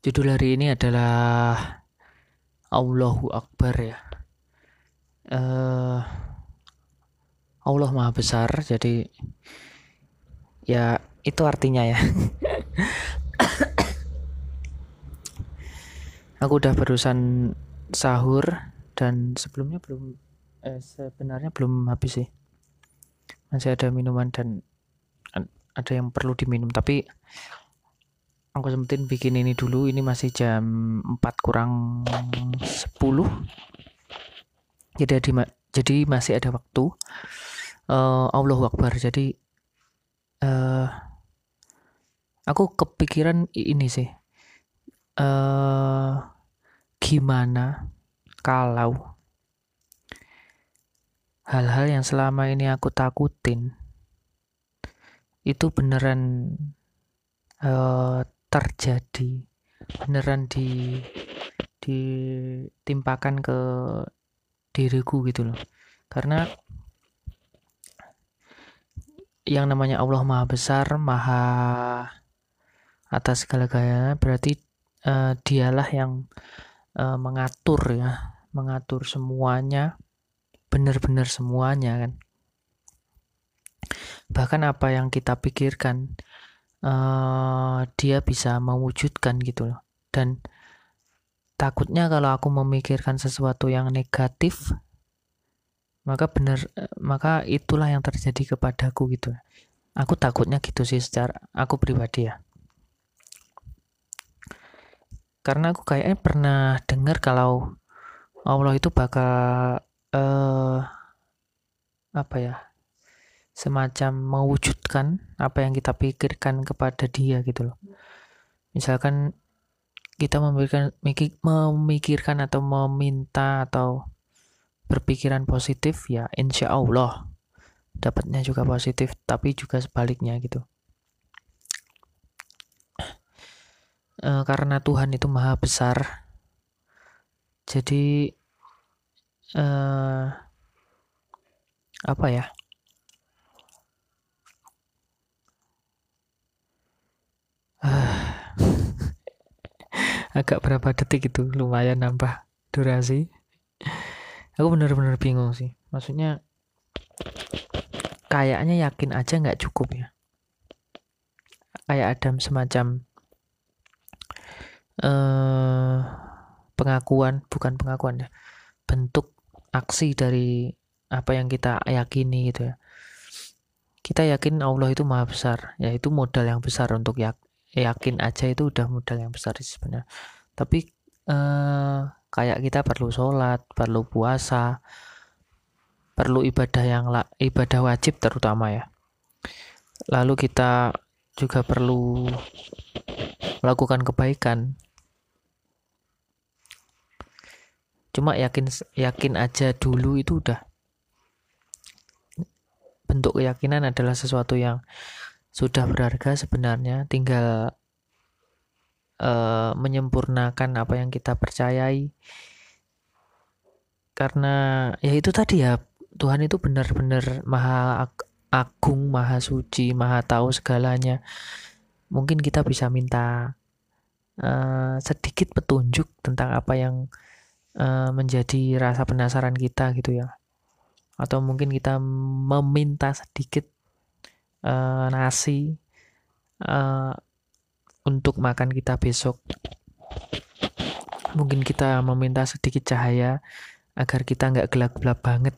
Judul hari ini adalah Allahu Akbar ya. Allah Maha Besar, jadi ya itu artinya ya. Aku udah barusan sahur dan sebelumnya sebenarnya belum habis sih. Masih ada minuman dan ada yang perlu diminum, tapi aku sempetin bikin ini dulu. Ini masih jam 4 kurang 10, jadi masih ada waktu. Allahu Akbar. Jadi aku kepikiran ini sih, gimana kalau hal-hal yang selama ini aku takutin itu beneran terjadi, beneran ditimpakan ke diriku gitu loh. Karena yang namanya Allah Maha Besar, Maha atas segala-galanya, berarti dialah yang mengatur ya, mengatur semuanya, benar-benar semuanya kan. Bahkan apa yang kita pikirkan dia bisa mewujudkan gitu loh. Dan takutnya kalau aku memikirkan sesuatu yang negatif, maka itulah yang terjadi kepadaku gitu. Aku takutnya gitu sih, secara aku pribadi ya. Karena aku kayaknya pernah dengar kalau Allah itu bakal semacam mewujudkan apa yang kita pikirkan kepada dia gitu loh. Misalkan kita memikirkan atau meminta atau berpikiran positif, ya insya Allah dapatnya juga positif, tapi juga sebaliknya gitu. Karena Tuhan itu Maha Besar, jadi agak berapa detik itu, lumayan nambah durasi. Aku benar-benar bingung sih, maksudnya kayaknya yakin aja nggak cukup ya. Kayak ada semacam bukan pengakuan ya, bentuk aksi dari apa yang kita yakini gitu ya. Kita yakin Allah itu Maha Besar, yaitu modal yang besar untuk yakin aja itu udah modal yang besar sebenarnya. Tapi kayak kita perlu sholat, perlu puasa, perlu ibadah ibadah wajib terutama ya. Lalu kita juga perlu melakukan kebaikan. Cuma yakin aja dulu itu udah, bentuk keyakinan adalah sesuatu yang sudah berharga sebenarnya, tinggal menyempurnakan apa yang kita percayai. Karena ya itu tadi ya, Tuhan itu benar-benar Maha Agung, Maha Suci, Maha Tahu segalanya. Mungkin kita bisa minta sedikit petunjuk tentang apa yang menjadi rasa penasaran kita gitu ya. Atau mungkin kita meminta sedikit nasi untuk makan kita besok. Mungkin kita meminta sedikit cahaya agar kita nggak gelap-gelap banget.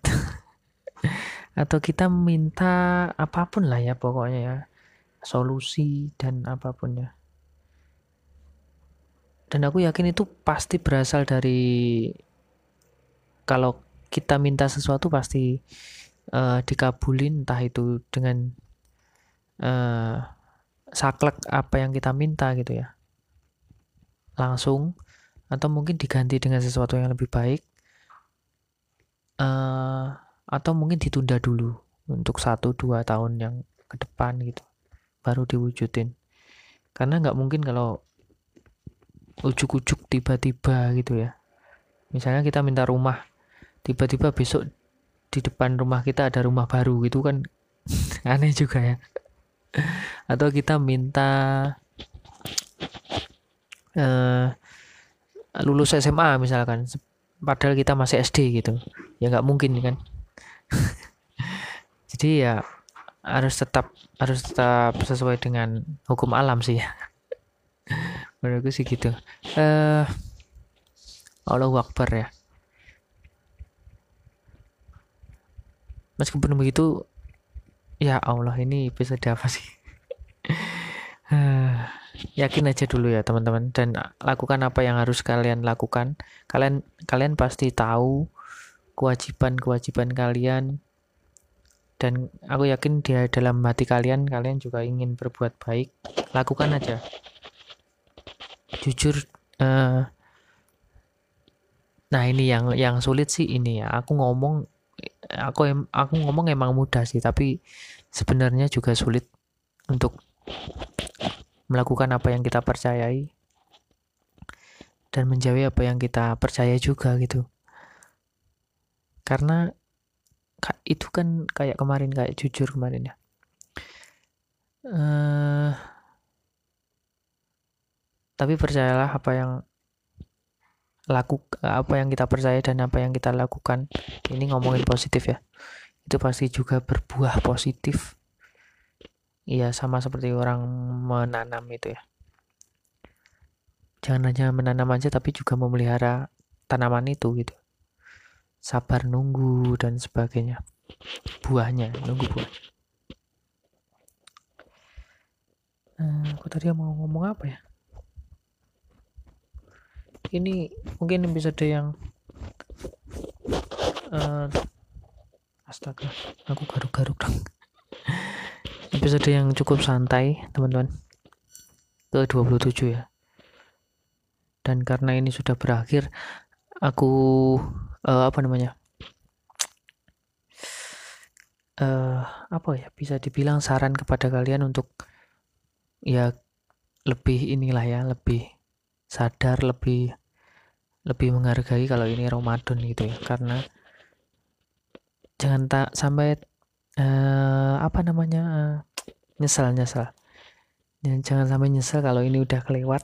Atau kita minta apapun lah ya, pokoknya ya, solusi dan apapun ya. Dan aku yakin itu pasti berasal dari, kalau kita minta sesuatu pasti dikabulin, entah itu dengan saklek apa yang kita minta gitu ya, langsung, atau mungkin diganti dengan sesuatu yang lebih baik, atau mungkin ditunda dulu untuk 1-2 tahun yang ke depan gitu baru diwujudin. Karena nggak mungkin kalau ujuk-ujuk tiba-tiba gitu ya. Misalnya kita minta rumah, tiba-tiba besok di depan rumah kita ada rumah baru gitu kan, aneh juga ya. Atau kita minta lulus SMA misalkan, padahal kita masih SD gitu, ya nggak mungkin kan. Jadi ya harus tetap sesuai dengan hukum alam sih. Menurutku sih gitu. Allahu Akbar ya. Meskipun begitu, ya Allah, ini episode apa sih? Yakin aja dulu ya teman-teman, dan lakukan apa yang harus kalian lakukan. Kalian pasti tahu kewajiban kalian, dan aku yakin di dalam hati kalian juga ingin berbuat baik. Lakukan aja, jujur. Nah ini yang sulit sih ini ya. Aku ngomong emang mudah sih, tapi sebenarnya juga sulit untuk melakukan apa yang kita percayai dan menjauhi apa yang kita percaya juga gitu. Karena itu kan kayak jujur kemarin ya, tapi percayalah apa yang kita percaya dan apa yang kita lakukan. Ini ngomongin positif ya, itu pasti juga berbuah positif. Iya, sama seperti orang menanam itu ya. Jangan hanya menanam aja, tapi juga memelihara tanaman itu gitu. Sabar nunggu dan sebagainya. Nunggu buahnya. Aku tadi mau ngomong apa ya? Ini mungkin episode yang... astaga, aku garuk-garuk dong. Episode yang cukup santai teman-teman, ke 27 ya, dan karena ini sudah berakhir, aku bisa dibilang saran kepada kalian untuk ya lebih sadar, lebih menghargai kalau ini Ramadan gitu ya. Karena jangan nyesal. Jangan sampai nyesal kalau ini udah kelewat.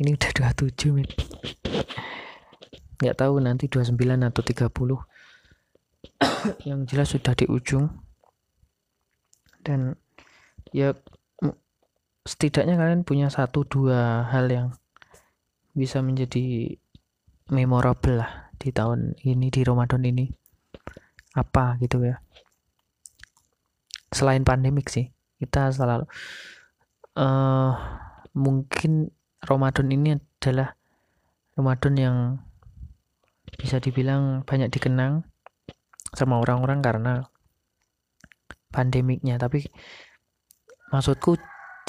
Ini udah 27 men. Gak tahu nanti 29 atau 30. Yang jelas sudah di ujung. Dan ya setidaknya kalian punya 1-2 hal yang bisa menjadi memorable lah di tahun ini, di Ramadan ini. Apa gitu ya. Selain pandemik sih, kita selalu mungkin Ramadan ini adalah Ramadan yang bisa dibilang banyak dikenang sama orang-orang karena pandemiknya. Tapi maksudku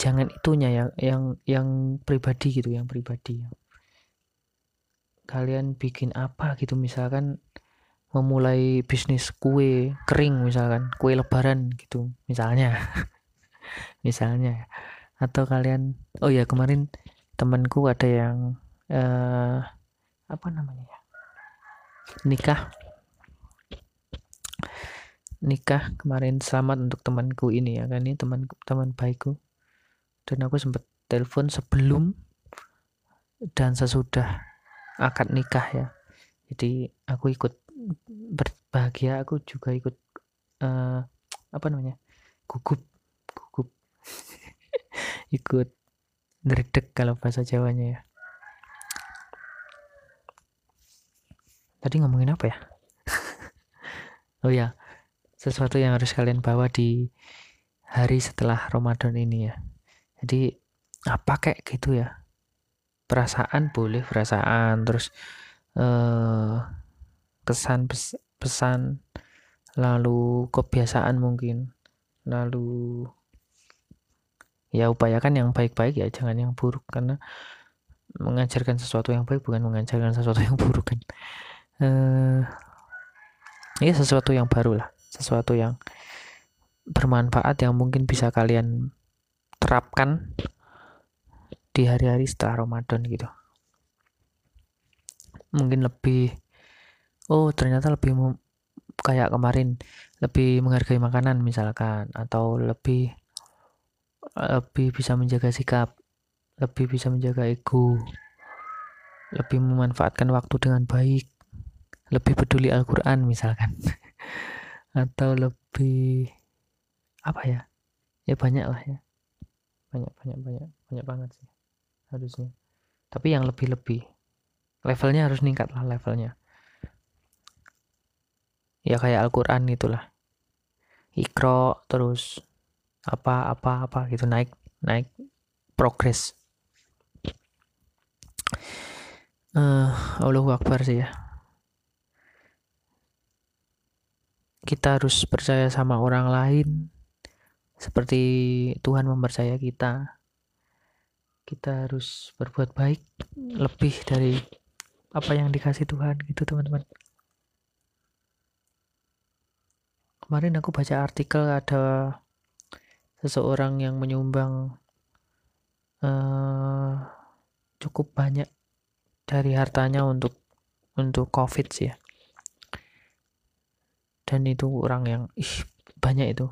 jangan itunya ya, yang pribadi gitu, yang pribadi. Kalian bikin apa gitu, misalkan memulai bisnis kue kering misalkan, kue lebaran gitu misalnya. Atau kalian, oh ya kemarin temanku ada yang nikah kemarin. Selamat untuk temanku ini ya, kan ini teman baikku, dan aku sempat telepon sebelum dan sesudah akad nikah ya. Jadi aku ikut berbahagia, aku juga ikut gugup ikut ngerdek kalau bahasa Jawanya ya. Tadi ngomongin apa ya? Oh ya, sesuatu yang harus kalian bawa di hari setelah Ramadan ini ya. Jadi apa kayak gitu ya, perasaan terus kesan, pesan, lalu kebiasaan mungkin, lalu ya upayakan yang baik-baik ya, jangan yang buruk, karena mengajarkan sesuatu yang baik bukan mengajarkan sesuatu yang buruk kan. Ini sesuatu yang baru lah, sesuatu yang bermanfaat yang mungkin bisa kalian terapkan di hari-hari setelah Ramadan gitu. Mungkin lebih kayak kemarin lebih menghargai makanan misalkan, atau lebih bisa menjaga sikap, lebih bisa menjaga ego, lebih memanfaatkan waktu dengan baik, lebih peduli Al-Quran misalkan, atau lebih apa ya, ya banyak lah ya, banyak banget sih harusnya. Tapi yang lebih levelnya harus meningkat lah levelnya. Ya kayak Al-Quran itulah, Iqra terus apa gitu, naik progres. Allahu Akbar sih ya. Kita harus percaya sama orang lain seperti Tuhan mempercaya kita. Kita harus berbuat baik lebih dari apa yang dikasih Tuhan gitu, teman-teman. Kemarin aku baca artikel ada seseorang yang menyumbang cukup banyak dari hartanya untuk COVID sih ya. Dan itu orang yang banyak itu.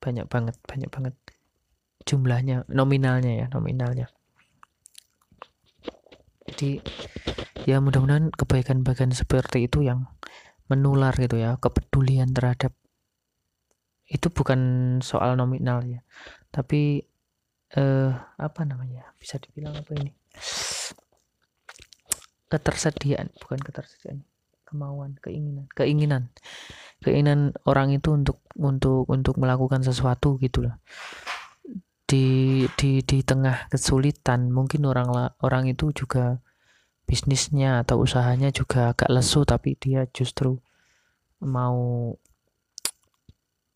Banyak banget jumlahnya, nominalnya. Jadi ya mudah-mudahan kebaikan-kebaikan seperti itu yang menular gitu ya, kepedulian terhadap itu bukan soal nominal ya, tapi bisa dibilang apa ini? Ketersediaan, kemauan, keinginan orang itu untuk melakukan sesuatu gitulah. Di tengah kesulitan mungkin orang itu juga bisnisnya atau usahanya juga agak lesu, tapi dia justru mau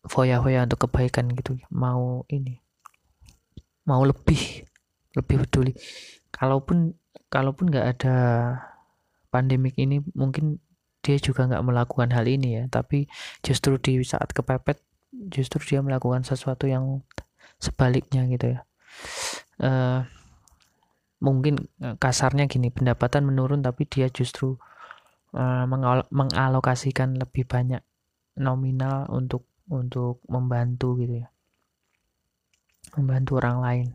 foya-foya untuk kebaikan gitu, mau lebih peduli. Kalaupun nggak ada pandemik ini mungkin dia juga nggak melakukan hal ini ya, tapi justru di saat kepepet justru dia melakukan sesuatu yang sebaliknya gitu ya. Mungkin kasarnya gini, pendapatan menurun tapi dia justru mengalokasikan lebih banyak nominal untuk membantu gitu ya, membantu orang lain.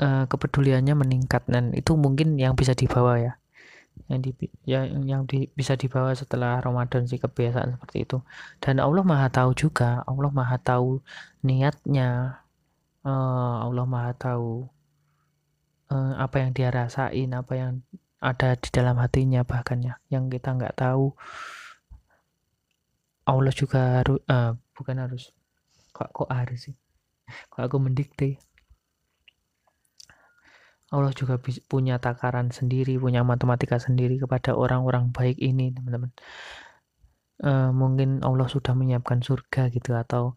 Kepeduliannya meningkat, dan itu mungkin yang bisa dibawa ya, bisa dibawa setelah Ramadan sih, kebiasaan seperti itu. Dan Allah Maha Tahu juga, Allah Maha Tahu niatnya, Allah Maha Tahu apa yang dia rasain, apa yang ada di dalam hatinya, bahkan ya yang kita nggak tahu. Allah juga harus kok aku mendikte. Allah juga punya takaran sendiri, punya matematika sendiri kepada orang-orang baik ini, teman-teman. Mungkin Allah sudah menyiapkan surga gitu, atau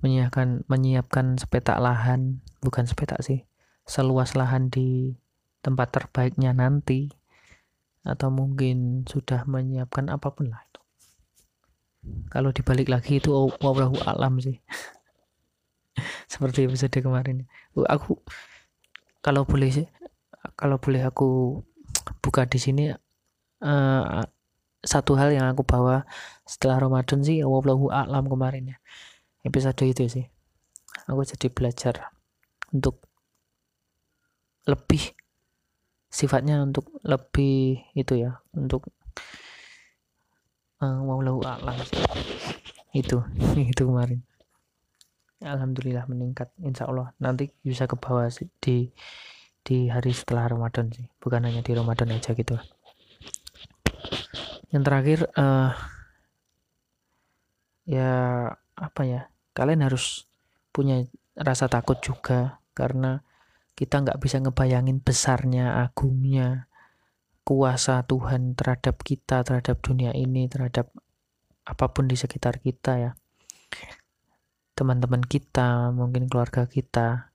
menyiapkan sepetak lahan, bukan sepetak sih, seluas lahan di tempat terbaiknya nanti, atau mungkin sudah menyiapkan apapun lah itu. Kalau dibalik lagi itu wallahu alam sih. Seperti episode kemarin. Aku Kalau boleh aku buka di sini satu hal yang aku bawa setelah Ramadan sih, wallahu a'lam kemarin ya, episode itu sih. Aku jadi belajar untuk lebih, sifatnya untuk lebih itu ya, untuk wallahu a'lam itu kemarin. Alhamdulillah meningkat, insyaallah nanti bisa ke bawah di hari setelah Ramadan sih, bukan hanya di Ramadan aja gitu. Yang terakhir kalian harus punya rasa takut juga, karena kita nggak bisa ngebayangin besarnya, agungnya kuasa Tuhan terhadap kita, terhadap dunia ini, terhadap apapun di sekitar kita ya, teman-teman kita, mungkin keluarga kita.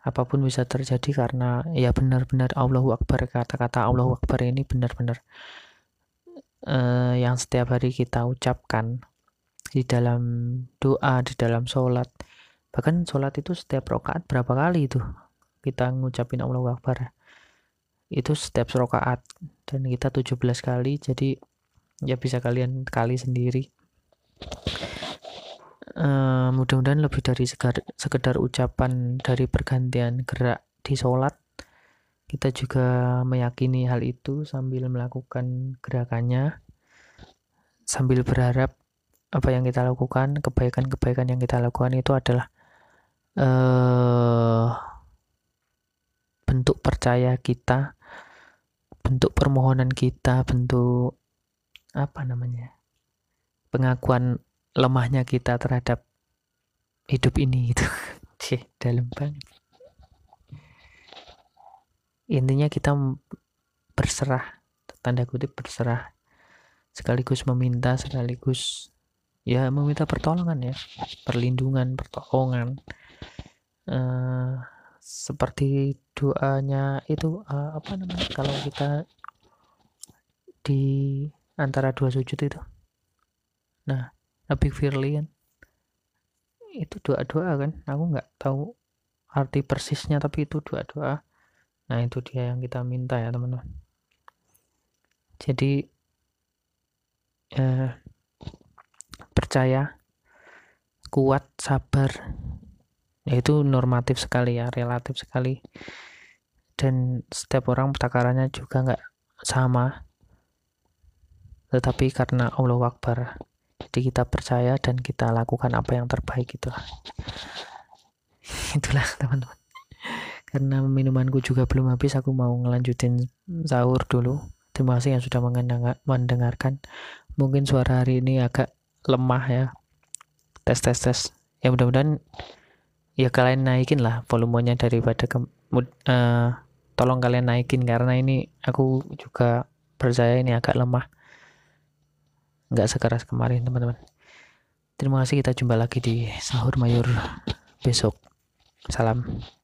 Apapun bisa terjadi karena ya benar-benar Allahu Akbar, kata-kata Allahu Akbar ini benar-benar yang setiap hari kita ucapkan di dalam doa, di dalam sholat. Bahkan sholat itu setiap rokaat berapa kali itu kita ngucapin Allahu Akbar, itu setiap rokaat, dan kita 17 kali. Jadi ya bisa kalian kali sendiri. mudah-mudahan lebih dari sekedar ucapan dari pergantian gerak di sholat. Kita juga meyakini hal itu sambil melakukan gerakannya, sambil berharap apa yang kita lakukan, kebaikan-kebaikan yang kita lakukan itu adalah bentuk percaya kita, bentuk permohonan kita, bentuk pengakuan lemahnya kita terhadap hidup ini gitu. Dalam banget. Intinya kita berserah, tanda kutip berserah, sekaligus meminta, sekaligus ya meminta pertolongan ya, perlindungan, pertolongan. Seperti doanya itu kalau kita di antara dua sujud itu. Nah, Nabi Firlian itu doa-doa kan, aku nggak tahu arti persisnya tapi itu doa-doa. Nah, itu dia yang kita minta ya teman-teman. Jadi percaya, kuat, sabar, itu normatif sekali ya, relatif sekali, dan setiap orang takarannya juga nggak sama. Tetapi karena Allahu Akbar, jadi kita percaya dan kita lakukan apa yang terbaik. Itulah teman-teman. Karena minumanku juga belum habis, aku mau ngelanjutin sahur dulu. Terima kasih yang sudah mendengarkan. Mungkin suara hari ini agak lemah ya, tes ya, mudah-mudahan ya kalian naikin lah volumenya daripada tolong kalian naikin, karena ini aku juga percaya ini agak lemah, nggak sekeras kemarin teman-teman. Terima kasih, kita jumpa lagi di Sahur Mayur besok. Salam.